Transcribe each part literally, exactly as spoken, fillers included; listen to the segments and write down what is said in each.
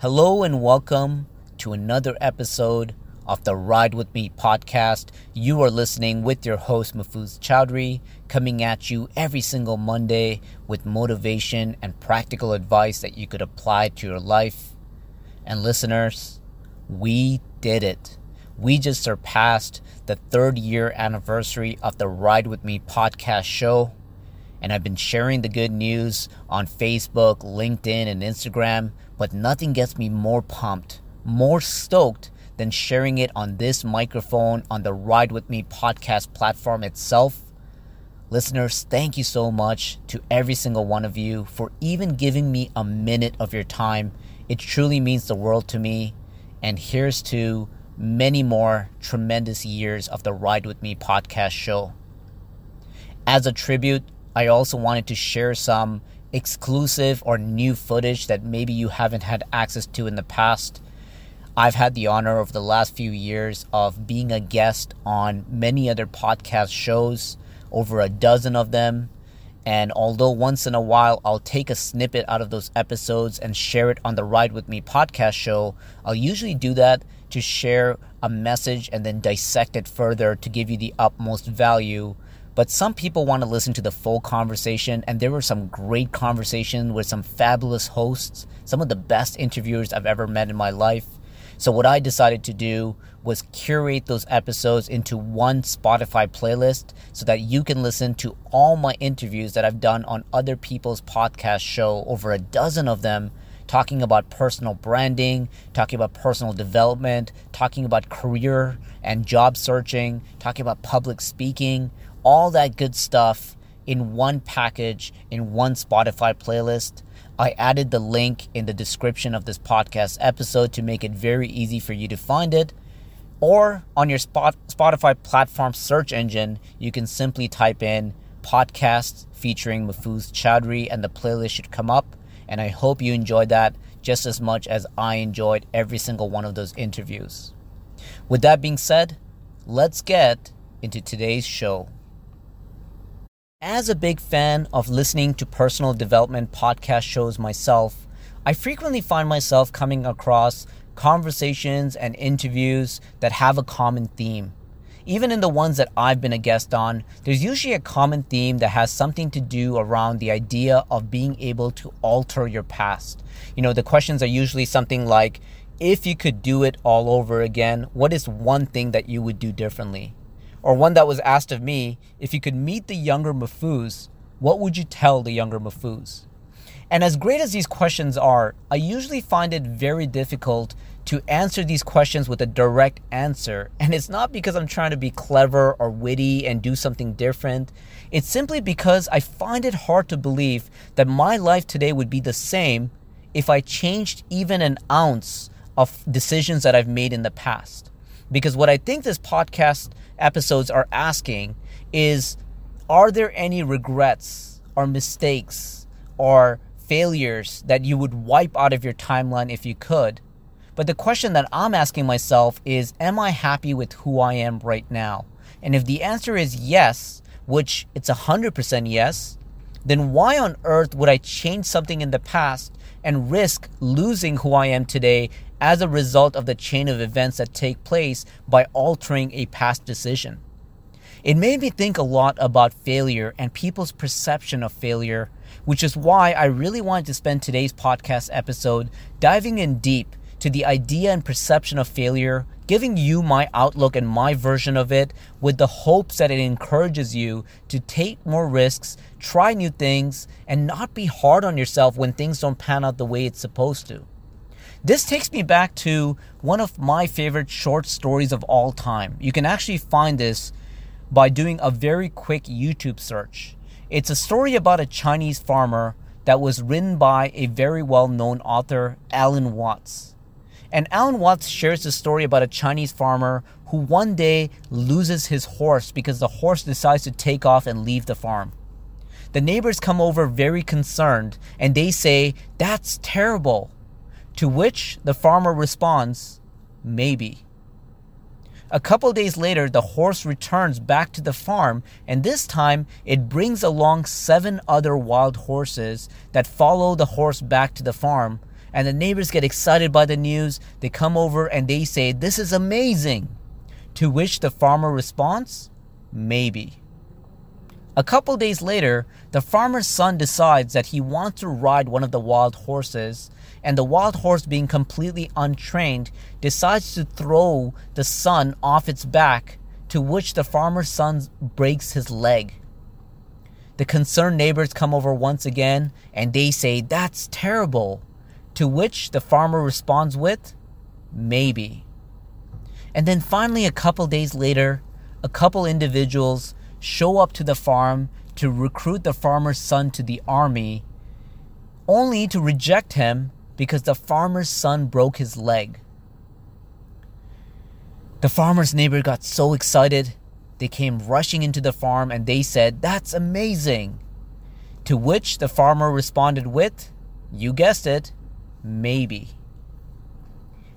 Hello and welcome to another episode of the Ride With Me podcast. You are listening with your host Mahfuz Chowdhury, coming at you every single Monday with motivation and practical advice that you could apply to your life. And listeners, we did it. We just surpassed the third year anniversary of the Ride With Me podcast show. And I've been sharing the good news on Facebook, LinkedIn, and Instagram, but nothing gets me more pumped, more stoked than sharing it on this microphone on the Ride With Me podcast platform itself. Listeners, thank you so much to every single one of you for even giving me a minute of your time. It truly means the world to me. And here's to many more tremendous years of the Ride With Me podcast show. As a tribute, I also wanted to share some exclusive or new footage that maybe you haven't had access to in the past. I've had the honor over the last few years of being a guest on many other podcast shows, over a dozen of them. And although once in a while I'll take a snippet out of those episodes and share it on the Ride With Me podcast show, I'll usually do that to share a message and then dissect it further to give you the utmost value. But some people want to listen to the full conversation, and there were some great conversations with some fabulous hosts, some of the best interviewers I've ever met in my life. So what I decided to do was curate those episodes into one Spotify playlist so that you can listen to all my interviews that I've done on other people's podcast show, over a dozen of them, talking about personal branding, talking about personal development, talking about career and job searching, talking about public speaking. All that good stuff in one package, in one Spotify playlist. I added the link in the description of this podcast episode to make it very easy for you to find it. Or on your Spotify platform search engine, you can simply type in podcasts featuring Mahfuz Chowdhury and the playlist should come up. And I hope you enjoyed that just as much as I enjoyed every single one of those interviews. With that being said, let's get into today's show. As a big fan of listening to personal development podcast shows myself, I frequently find myself coming across conversations and interviews that have a common theme. Even in the ones that I've been a guest on, there's usually a common theme that has something to do around the idea of being able to alter your past. You know, the questions are usually something like, if you could do it all over again, what is one thing that you would do differently? Or one that was asked of me, if you could meet the younger Mahfuz, what would you tell the younger Mahfuz? And as great as these questions are, I usually find it very difficult to answer these questions with a direct answer. And it's not because I'm trying to be clever or witty and do something different. It's simply because I find it hard to believe that my life today would be the same if I changed even an ounce of decisions that I've made in the past. Because what I think this podcast episodes are asking is, are there any regrets or mistakes or failures that you would wipe out of your timeline if you could? But the question that I'm asking myself is, am I happy with who I am right now? And if the answer is yes, which it's one hundred percent yes, then why on earth would I change something in the past and risk losing who I am today as a result of the chain of events that take place by altering a past decision? It made me think a lot about failure and people's perception of failure, which is why I really wanted to spend today's podcast episode diving in deep to the idea and perception of failure, giving you my outlook and my version of it, with the hopes that it encourages you to take more risks, try new things, and not be hard on yourself when things don't pan out the way it's supposed to. This takes me back to one of my favorite short stories of all time. You can actually find this by doing a very quick YouTube search. It's a story about a Chinese farmer that was written by a very well-known author, Alan Watts. And Alan Watts shares the story about a Chinese farmer who one day loses his horse because the horse decides to take off and leave the farm. The neighbors come over very concerned and they say, "That's terrible." To which the farmer responds, "Maybe." A couple days later, the horse returns back to the farm, and this time it brings along seven other wild horses that follow the horse back to the farm. and the neighbors get excited by the news. They come over and they say, "This is amazing." To which the farmer responds, "Maybe." A couple days later, the farmer's son decides that he wants to ride one of the wild horses, and the wild horse, being completely untrained, decides to throw the son off its back, to which the farmer's son breaks his leg. The concerned neighbors come over once again and they say, "That's terrible," to which the farmer responds with, "Maybe." And then finally, a couple days later, a couple individuals show up to the farm to recruit the farmer's son to the army, only to reject him because the farmer's son broke his leg. The farmer's neighbor got so excited. They came rushing into the farm and they said, "That's amazing." To which the farmer responded with, "You guessed it, maybe."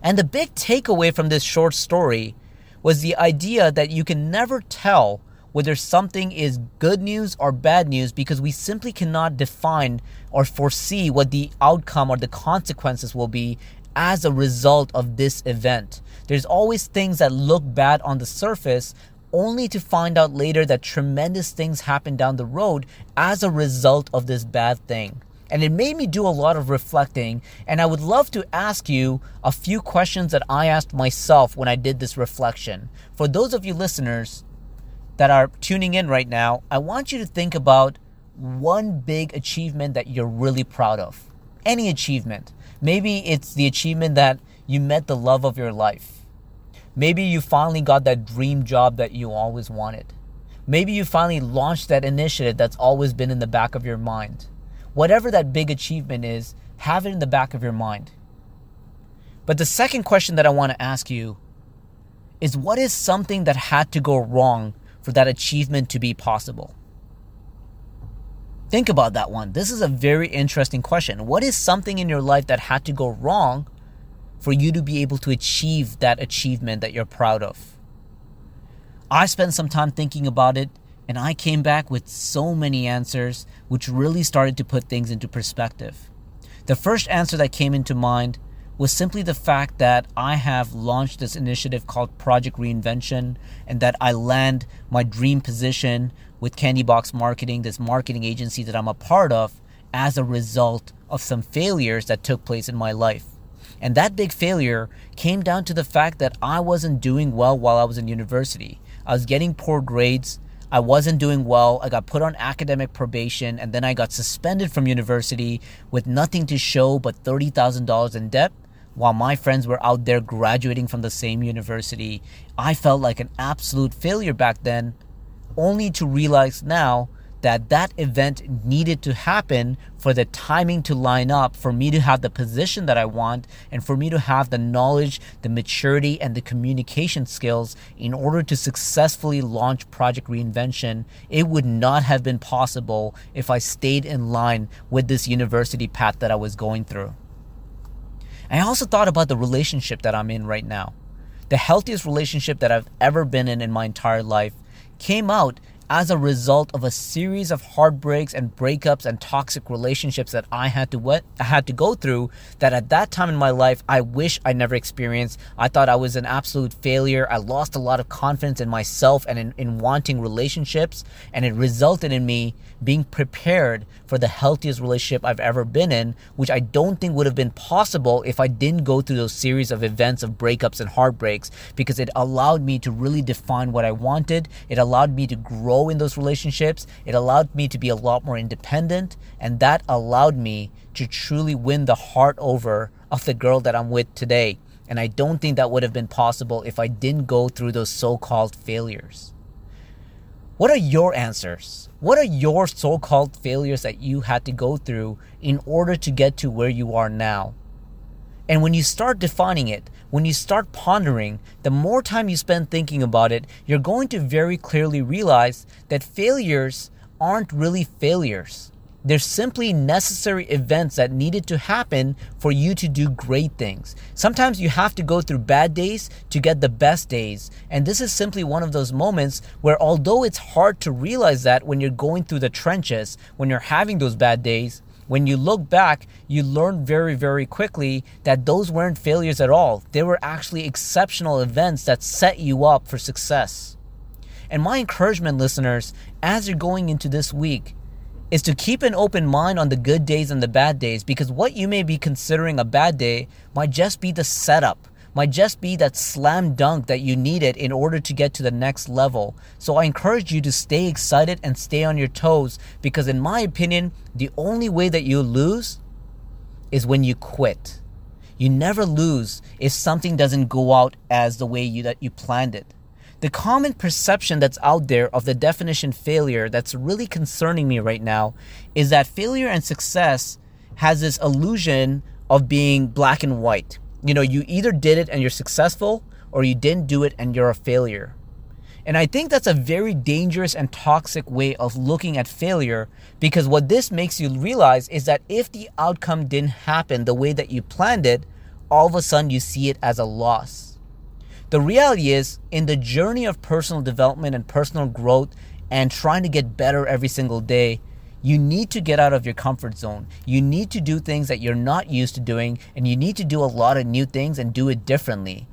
And the big takeaway from this short story was the idea that you can never tell whether something is good news or bad news because we simply cannot define or foresee what the outcome or the consequences will be as a result of this event. There's always things that look bad on the surface, only to find out later that tremendous things happen down the road as a result of this bad thing. And it made me do a lot of reflecting, and I would love to ask you a few questions that I asked myself when I did this reflection. For those of you listeners that are tuning in right now, I want you to think about one big achievement that you're really proud of. Any achievement. Maybe it's the achievement that you met the love of your life. Maybe you finally got that dream job that you always wanted. Maybe you finally launched that initiative that's always been in the back of your mind. Whatever that big achievement is, have it in the back of your mind. But the second question that I want to ask you is, what is something that had to go wrong for that achievement to be possible? Think about that one. This is a very interesting question. What is something in your life that had to go wrong for you to be able to achieve that achievement that you're proud of? I spent some time thinking about it, and I came back with so many answers, which really started to put things into perspective. The first answer that came into mind was simply the fact that I have launched this initiative called Project Reinvention, and that I land my dream position with Candybox Marketing, this marketing agency that I'm a part of, as a result of some failures that took place in my life. And that big failure came down to the fact that I wasn't doing well while I was in university. I was getting poor grades. I wasn't doing well. I got put on academic probation, and then I got suspended from university with nothing to show but thirty thousand dollars in debt, while my friends were out there graduating from the same university. I felt like an absolute failure back then, only to realize now that that event needed to happen for the timing to line up, for me to have the position that I want, and for me to have the knowledge, the maturity, and the communication skills in order to successfully launch Project Reinvention. It would not have been possible if I stayed in line with this university path that I was going through. I also thought about the relationship that I'm in right now. The healthiest relationship that I've ever been in in my entire life came out as a result of a series of heartbreaks and breakups and toxic relationships that I had to what I had to go through, that at that time in my life, I wish I never experienced. I thought I was an absolute failure. I lost a lot of confidence in myself and in, in wanting relationships. And it resulted in me being prepared for the healthiest relationship I've ever been in, which I don't think would have been possible if I didn't go through those series of events of breakups and heartbreaks, because it allowed me to really define what I wanted. It allowed me to grow in those relationships. It allowed me to be a lot more independent, and that allowed me to truly win the heart over of the girl that I'm with today. And I don't think that would have been possible if I didn't go through those so-called failures. What are your answers? What are your so-called failures that you had to go through in order to get to where you are now? And when you start defining it, when you start pondering, the more time you spend thinking about it, you're going to very clearly realize that failures aren't really failures. They're simply necessary events that needed to happen for you to do great things. Sometimes you have to go through bad days to get the best days. And this is simply one of those moments where, although it's hard to realize that when you're going through the trenches, when you're having those bad days, when you look back, you learn very, very quickly that those weren't failures at all. They were actually exceptional events that set you up for success. And my encouragement, listeners, as you're going into this week, is to keep an open mind on the good days and the bad days, because what you may be considering a bad day might just be the setup, might just be that slam dunk that you needed in order to get to the next level. So I encourage you to stay excited and stay on your toes, because in my opinion, the only way that you lose is when you quit. You never lose if something doesn't go out as the way you, that you planned it. The common perception that's out there of the definition failure that's really concerning me right now is that failure and success has this illusion of being black and white. You know, you either did it and you're successful, or you didn't do it and you're a failure. And I think that's a very dangerous and toxic way of looking at failure, because what this makes you realize is that if the outcome didn't happen the way that you planned it, all of a sudden you see it as a loss. The reality is, in the journey of personal development and personal growth and trying to get better every single day, you need to get out of your comfort zone. You need to do things that you're not used to doing, and you need to do a lot of new things and do it differently,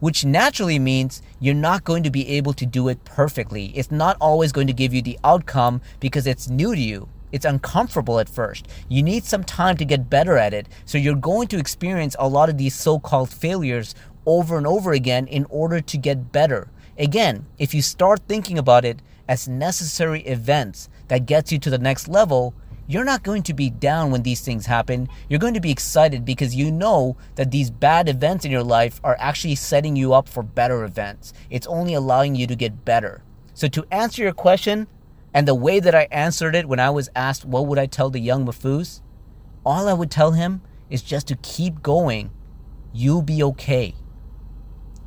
which naturally means you're not going to be able to do it perfectly. It's not always going to give you the outcome because it's new to you. It's uncomfortable at first. You need some time to get better at it. So you're going to experience a lot of these so-called failures over and over again in order to get better. Again, if you start thinking about it as necessary events that gets you to the next level, you're not going to be down when these things happen. You're going to be excited because you know that these bad events in your life are actually setting you up for better events. It's only allowing you to get better. So to answer your question, and the way that I answered it when I was asked what would I tell the young Mahfuz, all I would tell him is just to keep going. You'll be okay.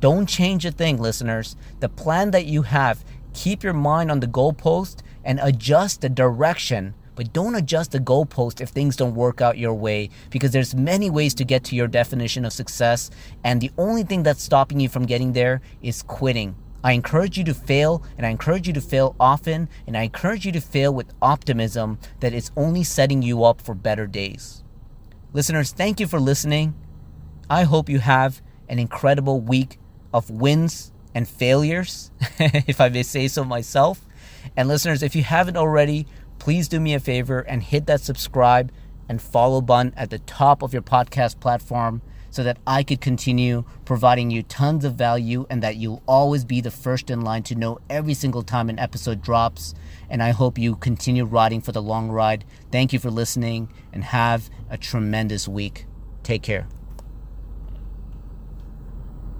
Don't change a thing, listeners. The plan that you have, keep your mind on the goalpost and adjust the direction. But don't adjust the goalpost if things don't work out your way, because there's many ways to get to your definition of success. And the only thing that's stopping you from getting there is quitting. I encourage you to fail, and I encourage you to fail often. And I encourage you to fail with optimism that it's only setting you up for better days. Listeners, thank you for listening. I hope you have an incredible week of wins and failures, if I may say so myself. And listeners, if you haven't already, please do me a favor and hit that subscribe and follow button at the top of your podcast platform so that I could continue providing you tons of value and that you'll always be the first in line to know every single time an episode drops. And I hope you continue riding for the long ride. Thank you for listening and have a tremendous week. Take care.